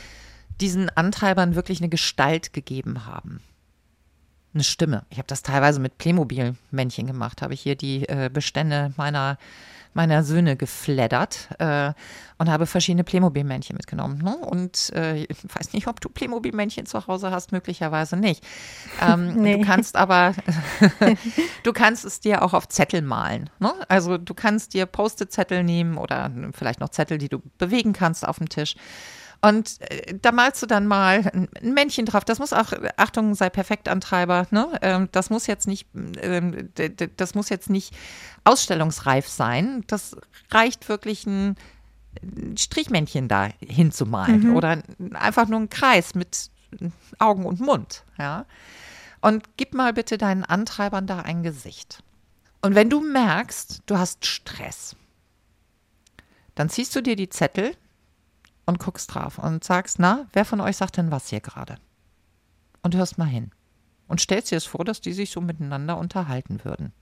diesen Antreibern wirklich eine Gestalt gegeben haben. Eine Stimme. Ich habe das teilweise mit Playmobil-Männchen gemacht, habe ich hier die äh, Bestände meiner meiner Söhne gefladdert äh, und habe verschiedene Playmobil-Männchen mitgenommen. Ne? Und äh, ich weiß nicht, ob du Playmobil-Männchen zu Hause hast, möglicherweise nicht. Ähm, nee. Du kannst aber, du kannst es dir auch auf Zettel malen. Ne? Also du kannst dir Post-it-Zettel nehmen oder vielleicht noch Zettel, die du bewegen kannst auf dem Tisch. Und äh, da malst du dann mal ein Männchen drauf. Das muss auch, Achtung, sei perfekt Antreiber, ne? Ähm, das muss jetzt nicht, ähm, d- d- das muss jetzt nicht ausstellungsreif sein. Das reicht wirklich, ein Strichmännchen da hinzumalen. Mhm. Oder einfach nur einen Kreis mit Augen und Mund, ja. Und gib mal bitte deinen Antreibern da ein Gesicht. Und wenn du merkst, du hast Stress, dann ziehst du dir die Zettel und guckst drauf und sagst, na, wer von euch sagt denn was hier gerade? Und hörst mal hin. Und stellst dir es vor, dass die sich so miteinander unterhalten würden.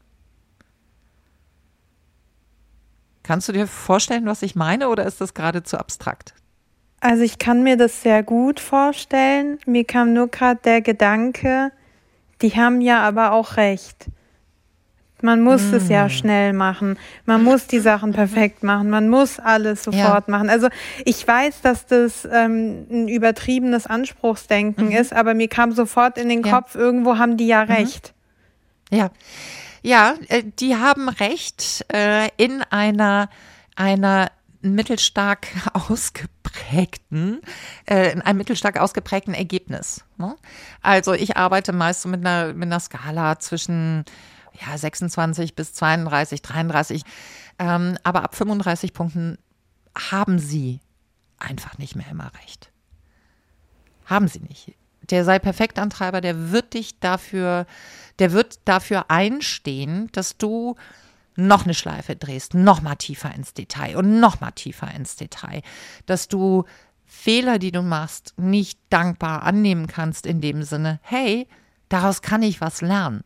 Kannst du dir vorstellen, was ich meine, oder ist das gerade zu abstrakt? Also ich kann mir das sehr gut vorstellen. Mir kam nur gerade der Gedanke, die haben ja aber auch recht. Man muss mm. es ja schnell machen. Man muss die Sachen perfekt machen. Man muss alles sofort ja. machen. Also ich weiß, dass das ähm, ein übertriebenes Anspruchsdenken mhm. ist, aber mir kam sofort in den ja. Kopf, irgendwo haben die ja mhm. recht. Ja, ja, äh, die haben recht äh, in einer, einer mittelstark ausgeprägten, äh, in einem mittelstark ausgeprägten Ergebnis. Ne? Also ich arbeite meist so mit einer, mit einer Skala zwischen ja, sechsundzwanzig bis zweiunddreißig, dreiunddreißig, ähm, aber ab fünfunddreißig Punkten haben sie einfach nicht mehr immer recht. Haben sie nicht. Der sei perfekt Antreiber, der wird dich dafür, der wird dafür einstehen, dass du noch eine Schleife drehst, noch mal tiefer ins Detail und noch mal tiefer ins Detail, dass du Fehler, die du machst, nicht dankbar annehmen kannst in dem Sinne, hey, daraus kann ich was lernen.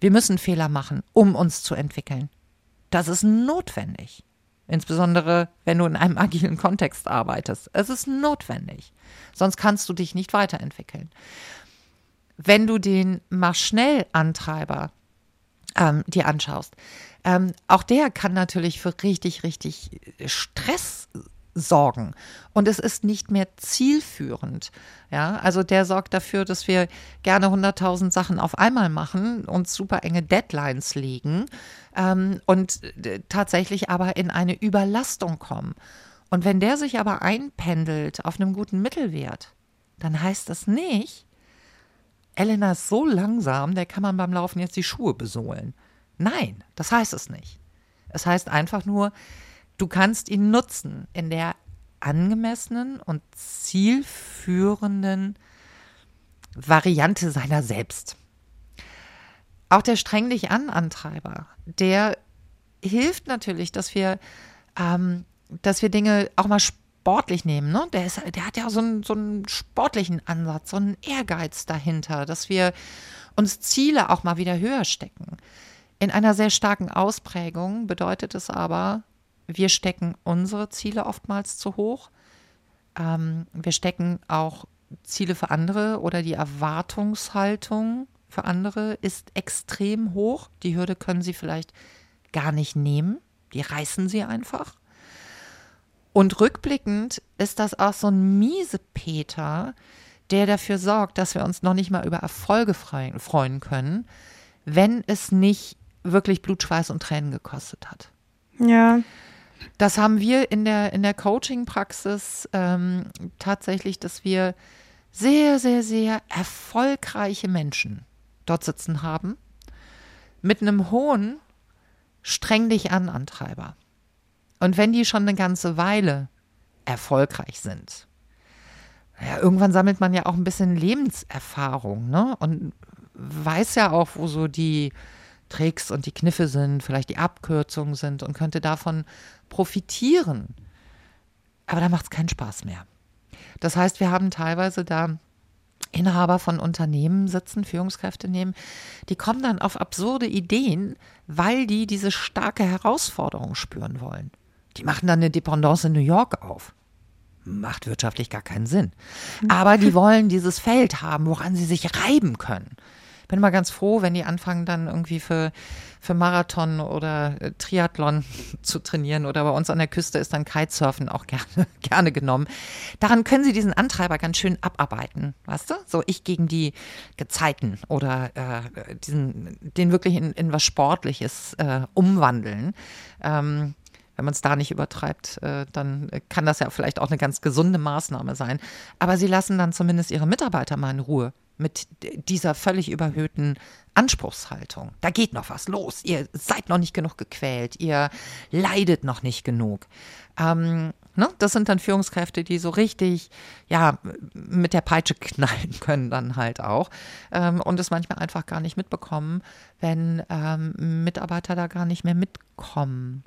Wir müssen Fehler machen, um uns zu entwickeln. Das ist notwendig. Insbesondere, wenn du in einem agilen Kontext arbeitest. Es ist notwendig. Sonst kannst du dich nicht weiterentwickeln. Wenn du den Mach-Schnell-Antreiber ähm, dir anschaust, ähm, auch der kann natürlich für richtig, richtig Stress sorgen. Und es ist nicht mehr zielführend. Ja, also der sorgt dafür, dass wir gerne hunderttausend Sachen auf einmal machen und super enge Deadlines legen ähm, und d- tatsächlich aber in eine Überlastung kommen. Und wenn der sich aber einpendelt auf einem guten Mittelwert, dann heißt das nicht, Elena ist so langsam, der kann man beim Laufen jetzt die Schuhe besohlen. Nein, das heißt es nicht. Es heißt einfach nur, du kannst ihn nutzen in der angemessenen und zielführenden Variante seiner selbst. Auch der streng dich an Antreiber, der hilft natürlich, dass wir, ähm, dass wir Dinge auch mal sportlich nehmen, ne? Der ist, der hat ja so einen, so einen sportlichen Ansatz, so einen Ehrgeiz dahinter, dass wir uns Ziele auch mal wieder höher stecken. In einer sehr starken Ausprägung bedeutet es aber, wir stecken unsere Ziele oftmals zu hoch. Ähm, wir stecken auch Ziele für andere oder die Erwartungshaltung für andere ist extrem hoch. Die Hürde können sie vielleicht gar nicht nehmen. Die reißen sie einfach. Und rückblickend ist das auch so ein Miesepeter, der dafür sorgt, dass wir uns noch nicht mal über Erfolge freuen können, wenn es nicht wirklich Blut, Schweiß und Tränen gekostet hat. Ja. Das haben wir in der, in der Coaching-Praxis ähm, tatsächlich, dass wir sehr, sehr, sehr erfolgreiche Menschen dort sitzen haben, mit einem hohen Streng-dich-an-Antreiber. Und wenn die schon eine ganze Weile erfolgreich sind, ja, irgendwann sammelt man ja auch ein bisschen Lebenserfahrung, ne? Und weiß ja auch, wo so die Tricks und die Kniffe sind, vielleicht die Abkürzungen sind und könnte davon profitieren. Aber da macht es keinen Spaß mehr. Das heißt, wir haben teilweise da Inhaber von Unternehmen sitzen, Führungskräfte nehmen, die kommen dann auf absurde Ideen, weil die diese starke Herausforderung spüren wollen. Die machen dann eine Dependance in New York auf. Macht wirtschaftlich gar keinen Sinn. Aber die wollen dieses Feld haben, woran sie sich reiben können. Bin immer ganz froh, wenn die anfangen, dann irgendwie für, für Marathon oder Triathlon zu trainieren, oder bei uns an der Küste ist dann Kitesurfen auch gerne, gerne genommen. Daran können sie diesen Antreiber ganz schön abarbeiten, weißt du? So ich gegen die Gezeiten oder äh, diesen, den wirklich in, in was Sportliches äh, umwandeln. Ähm, wenn man es da nicht übertreibt, äh, dann kann das ja vielleicht auch eine ganz gesunde Maßnahme sein. Aber sie lassen dann zumindest ihre Mitarbeiter mal in Ruhe mit dieser völlig überhöhten Anspruchshaltung. Da geht noch was los. Ihr seid noch nicht genug gequält. Ihr leidet noch nicht genug. Ähm, ne? Das sind dann Führungskräfte, die so richtig ja, mit der Peitsche knallen können dann halt auch. Ähm, und es manchmal einfach gar nicht mitbekommen, wenn ähm, Mitarbeiter da gar nicht mehr mitkommen.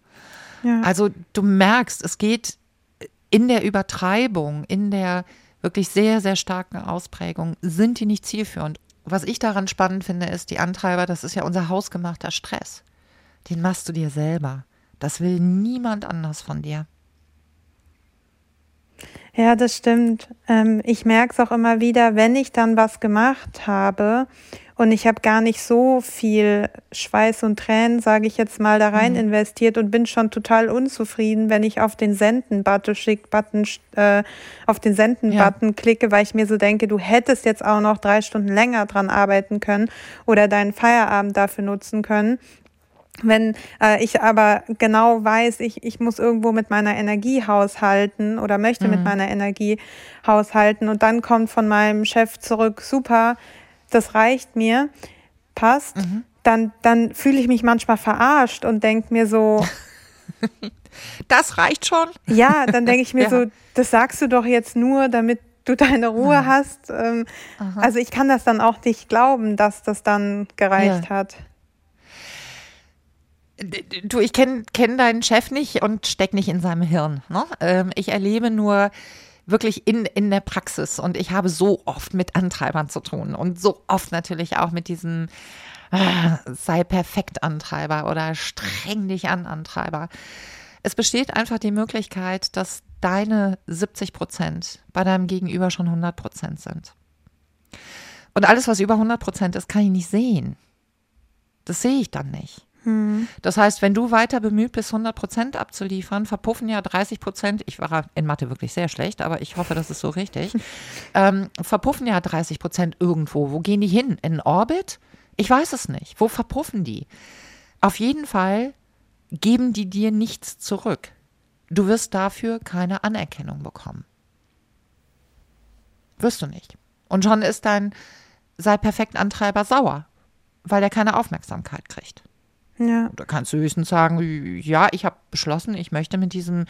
Ja. Also du merkst, es geht in der Übertreibung, in der wirklich sehr, sehr starken Ausprägungen, sind die nicht zielführend. Was ich daran spannend finde, ist, die Antreiber, das ist ja unser hausgemachter Stress. Den machst du dir selber. Das will niemand anders von dir. Ja, das stimmt. Ähm, ich merke es auch immer wieder, wenn ich dann was gemacht habe und ich habe gar nicht so viel Schweiß und Tränen, sage ich jetzt mal, da rein mhm. investiert und bin schon total unzufrieden, wenn ich auf den Senden-Button äh, auf den Senden-Button ja. klicke, weil ich mir so denke, du hättest jetzt auch noch drei Stunden länger dran arbeiten können oder deinen Feierabend dafür nutzen können. Wenn äh, ich aber genau weiß, ich, ich muss irgendwo mit meiner Energie haushalten oder möchte mhm. mit meiner Energie haushalten und dann kommt von meinem Chef zurück, super, das reicht mir, passt, mhm. dann, dann fühle ich mich manchmal verarscht und denke mir so... Das reicht schon? Ja, dann denke ich mir ja. so, das sagst du doch jetzt nur, damit du deine Ruhe mhm. hast. Ähm, also ich kann das dann auch nicht glauben, dass das dann gereicht ja. hat. Du, ich kenne kenn deinen Chef nicht und stecke nicht in seinem Hirn. Ne? Ähm, ich erlebe nur wirklich in, in der Praxis und ich habe so oft mit Antreibern zu tun und so oft natürlich auch mit diesem äh, Sei-perfekt-Antreiber oder Streng-dich-an-Antreiber. Es besteht einfach die Möglichkeit, dass deine siebzig Prozent bei deinem Gegenüber schon hundert Prozent sind. Und alles, was über hundert Prozent ist, kann ich nicht sehen. Das sehe ich dann nicht. Das heißt, wenn du weiter bemüht bist, hundert Prozent abzuliefern, verpuffen ja dreißig Prozent, ich war in Mathe wirklich sehr schlecht, aber ich hoffe, das ist so richtig, ähm, verpuffen ja dreißig Prozent irgendwo. Wo gehen die hin? In Orbit? Ich weiß es nicht. Wo verpuffen die? Auf jeden Fall geben die dir nichts zurück. Du wirst dafür keine Anerkennung bekommen. Wirst du nicht. Und schon ist dein sei Perfektantreiber sauer, weil er keine Aufmerksamkeit kriegt. Ja. Da kannst du höchstens sagen, ja, ich habe beschlossen, ich möchte mit diesem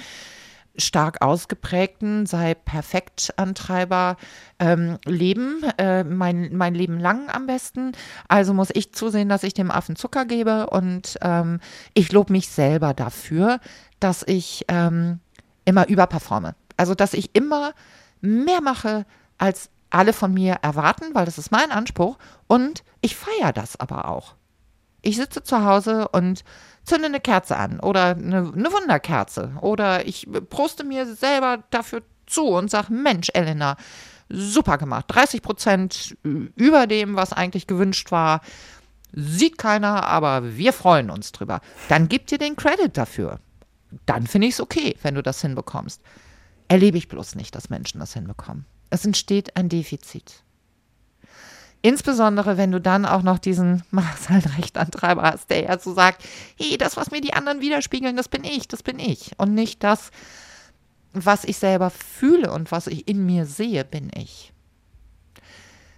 stark ausgeprägten, sei Perfektantreiber ähm, leben, äh, mein, mein Leben lang am besten. Also muss ich zusehen, dass ich dem Affen Zucker gebe und ähm, ich lobe mich selber dafür, dass ich ähm, immer überperforme. Also dass ich immer mehr mache, als alle von mir erwarten, weil das ist mein Anspruch und ich feiere das aber auch. Ich sitze zu Hause und zünde eine Kerze an oder eine, eine Wunderkerze oder ich proste mir selber dafür zu und sage, Mensch, Elena, super gemacht, dreißig Prozent über dem, was eigentlich gewünscht war, sieht keiner, aber wir freuen uns drüber. Dann gib dir den Credit dafür. Dann finde ich es okay, wenn du das hinbekommst. Erlebe ich bloß nicht, dass Menschen das hinbekommen. Es entsteht ein Defizit. Insbesondere, wenn du dann auch noch diesen mach's halt recht Antreiber hast, der ja so sagt, hey, das, was mir die anderen widerspiegeln, das bin ich, das bin ich. Und nicht das, was ich selber fühle und was ich in mir sehe, bin ich.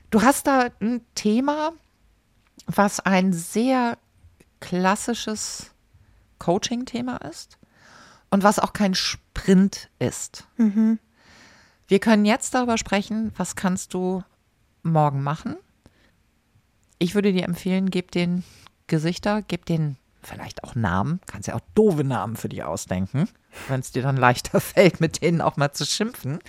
Du hast da ein Thema, was ein sehr klassisches Coaching-Thema ist und was auch kein Sprint ist. Mhm. Wir können jetzt darüber sprechen, was kannst du morgen machen. Ich würde dir empfehlen, gib den Gesichter, gib den vielleicht auch Namen, kannst ja auch doofe Namen für dich ausdenken, wenn es dir dann leichter fällt, mit denen auch mal zu schimpfen.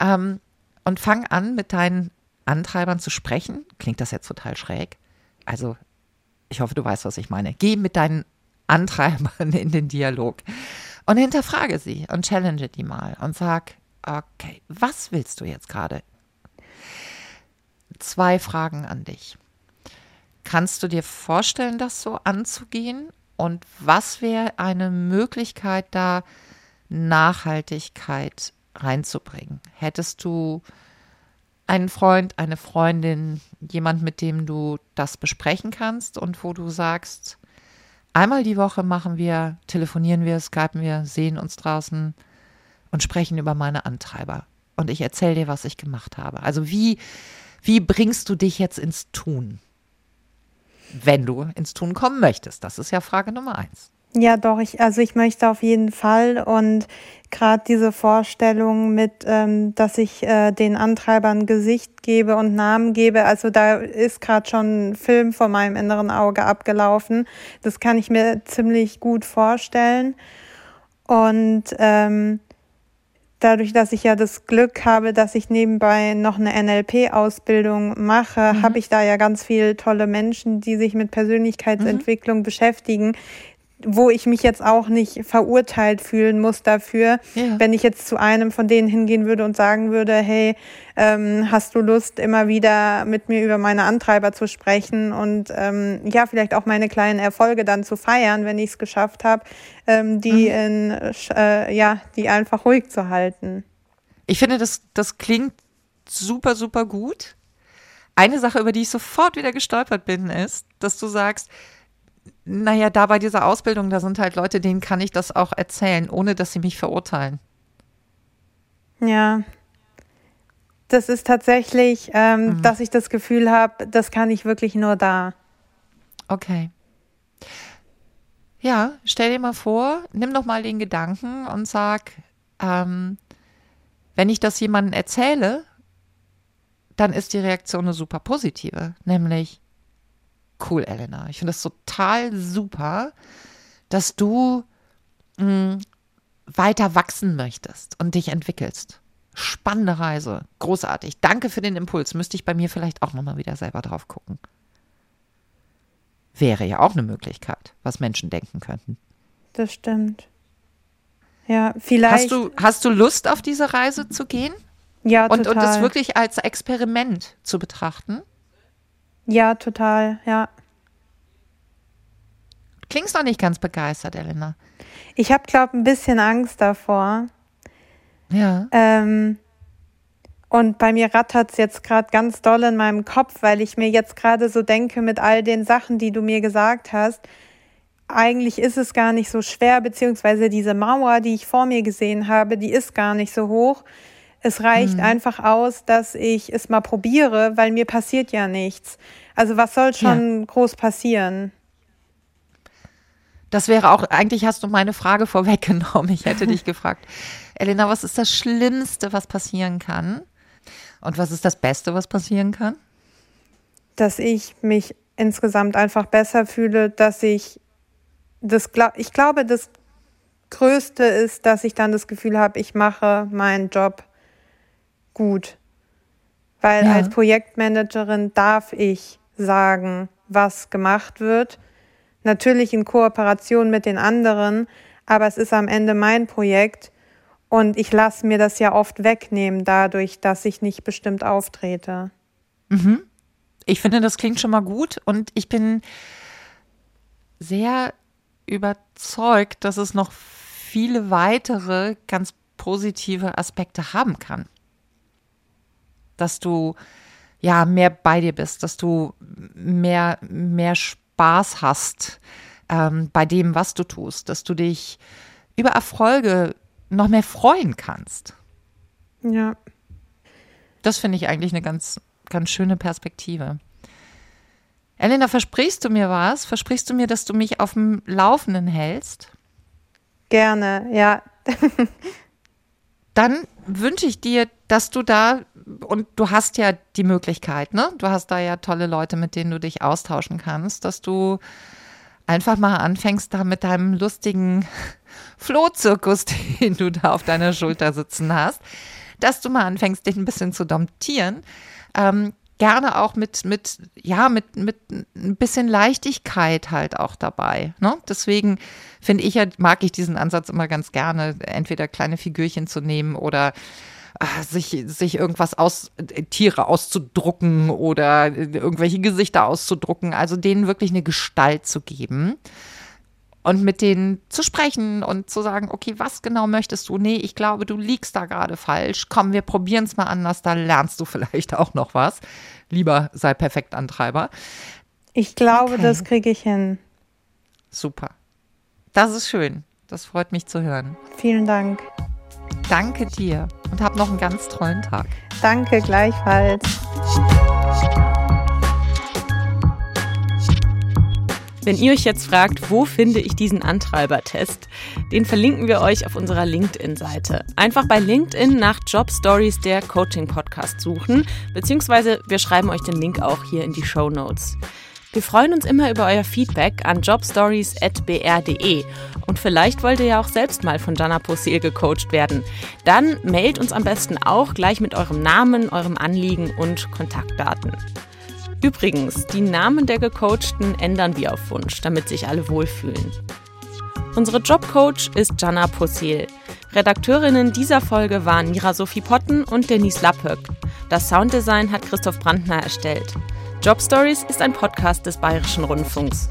Ähm, und fang an, mit deinen Antreibern zu sprechen. Klingt das jetzt total schräg? Also, ich hoffe, du weißt, was ich meine. Geh mit deinen Antreibern in den Dialog und hinterfrage sie und challenge die mal und sag, okay, was willst du jetzt gerade? Zwei Fragen an dich. Kannst du dir vorstellen, das so anzugehen? Und was wäre eine Möglichkeit, da Nachhaltigkeit reinzubringen? Hättest du einen Freund, eine Freundin, jemand, mit dem du das besprechen kannst und wo du sagst, einmal die Woche machen wir, telefonieren wir, skypen wir, sehen uns draußen und sprechen über meine Antreiber. Und ich erzähle dir, was ich gemacht habe. Also wie Wie bringst du dich jetzt ins Tun? Wenn du ins Tun kommen möchtest, das ist ja Frage Nummer eins. Ja, doch, ich, also ich möchte auf jeden Fall und gerade diese Vorstellung mit, ähm, dass ich äh, den Antreibern Gesicht gebe und Namen gebe, also da ist gerade schon ein Film vor meinem inneren Auge abgelaufen. Das kann ich mir ziemlich gut vorstellen und ähm, dadurch, dass ich ja das Glück habe, dass ich nebenbei noch eine N L P-Ausbildung mache, mhm. habe ich da ja ganz viele tolle Menschen, die sich mit Persönlichkeitsentwicklung mhm. beschäftigen, wo ich mich jetzt auch nicht verurteilt fühlen muss dafür, ja. wenn ich jetzt zu einem von denen hingehen würde und sagen würde, hey, ähm, hast du Lust, immer wieder mit mir über meine Antreiber zu sprechen und ähm, ja, vielleicht auch meine kleinen Erfolge dann zu feiern, wenn ich es geschafft habe, ähm, die mhm. in, äh, ja, die einfach ruhig zu halten. Ich finde, das, das klingt super, super gut. Eine Sache, über die ich sofort wieder gestolpert bin, ist, dass du sagst, naja, da bei dieser Ausbildung, da sind halt Leute, denen kann ich das auch erzählen, ohne dass sie mich verurteilen. Ja, das ist tatsächlich, ähm, mhm. dass ich das Gefühl habe, das kann ich wirklich nur da. Okay. Ja, stell dir mal vor, nimm doch mal den Gedanken und sag, ähm, wenn ich das jemandem erzähle, dann ist die Reaktion eine super positive, nämlich, cool, Elena. Ich finde das total super, dass du mh, weiter wachsen möchtest und dich entwickelst. Spannende Reise. Großartig. Danke für den Impuls. Müsste ich bei mir vielleicht auch nochmal wieder selber drauf gucken. Wäre ja auch eine Möglichkeit, was Menschen denken könnten. Das stimmt. Ja, vielleicht. Hast du, hast du Lust, auf diese Reise zu gehen? Ja, total. Und, und das wirklich als Experiment zu betrachten? Ja, total, ja. Klingst noch nicht ganz begeistert, Elena. Ich habe, glaube ich, ein bisschen Angst davor. Ja. Ähm, und bei mir rattert es jetzt gerade ganz doll in meinem Kopf, weil ich mir jetzt gerade so denke mit all den Sachen, die du mir gesagt hast, eigentlich ist es gar nicht so schwer, beziehungsweise diese Mauer, die ich vor mir gesehen habe, die ist gar nicht so hoch. Es reicht mhm. einfach aus, dass ich es mal probiere, weil mir passiert ja nichts. Also was soll schon ja. groß passieren? Das wäre auch, eigentlich hast du meine Frage vorweggenommen. Ich hätte dich gefragt, Elena, was ist das Schlimmste, was passieren kann? Und was ist das Beste, was passieren kann? Dass ich mich insgesamt einfach besser fühle, dass ich das, ich glaube, das Größte ist, dass ich dann das Gefühl habe, ich mache meinen Job gut. Weil ja. als Projektmanagerin darf ich sagen, was gemacht wird. Natürlich in Kooperation mit den anderen, aber es ist am Ende mein Projekt und ich lasse mir das ja oft wegnehmen dadurch, dass ich nicht bestimmt auftrete. Mhm. Ich finde, das klingt schon mal gut und ich bin sehr überzeugt, dass es noch viele weitere ganz positive Aspekte haben kann. Dass du ja mehr bei dir bist, dass du mehr, mehr Spaß Spaß hast ähm, bei dem, was du tust, dass du dich über Erfolge noch mehr freuen kannst. Ja. Das finde ich eigentlich eine ganz, ganz schöne Perspektive. Elena, versprichst du mir was? Versprichst du mir, dass du mich auf dem Laufenden hältst? Gerne, ja. Dann wünsche ich dir, dass du da, und du hast ja die Möglichkeit, ne? Du hast da ja tolle Leute, mit denen du dich austauschen kannst, dass du einfach mal anfängst, da mit deinem lustigen Flohzirkus, den du da auf deiner Schulter sitzen hast, dass du mal anfängst, den ein bisschen zu domptieren. Ähm, gerne auch mit, mit, ja, mit, mit ein bisschen Leichtigkeit halt auch dabei, ne? Deswegen finde ich ja, mag ich diesen Ansatz immer ganz gerne, entweder kleine Figürchen zu nehmen oder Sich, sich irgendwas aus, Tiere auszudrucken oder irgendwelche Gesichter auszudrucken, also denen wirklich eine Gestalt zu geben und mit denen zu sprechen und zu sagen, okay, was genau möchtest du? Nee, ich glaube, du liegst da gerade falsch. Komm, wir probieren es mal anders, da lernst du vielleicht auch noch was. Lieber sei Perfektantreiber. Ich glaube, okay. Das kriege ich hin. Super. Das ist schön. Das freut mich zu hören. Vielen Dank. Danke dir und hab noch einen ganz tollen Tag. Danke, gleichfalls. Wenn ihr euch jetzt fragt, wo finde ich diesen Antreibertest, den verlinken wir euch auf unserer LinkedIn-Seite. Einfach bei LinkedIn nach Job Stories, der Coaching-Podcast, suchen, beziehungsweise wir schreiben euch den Link auch hier in die Shownotes. Wir freuen uns immer über euer Feedback an jobstories at b r punkt d e und vielleicht wollt ihr ja auch selbst mal von Jana Pusil gecoacht werden. Dann mailt uns am besten auch gleich mit eurem Namen, eurem Anliegen und Kontaktdaten. Übrigens, die Namen der Gecoachten ändern wir auf Wunsch, damit sich alle wohlfühlen. Unsere Jobcoach ist Jana Pusil. Redakteurinnen dieser Folge waren Mira-Sophie Potten und Denise Lappöck. Das Sounddesign hat Christoph Brandner erstellt. Job Stories ist ein Podcast des Bayerischen Rundfunks.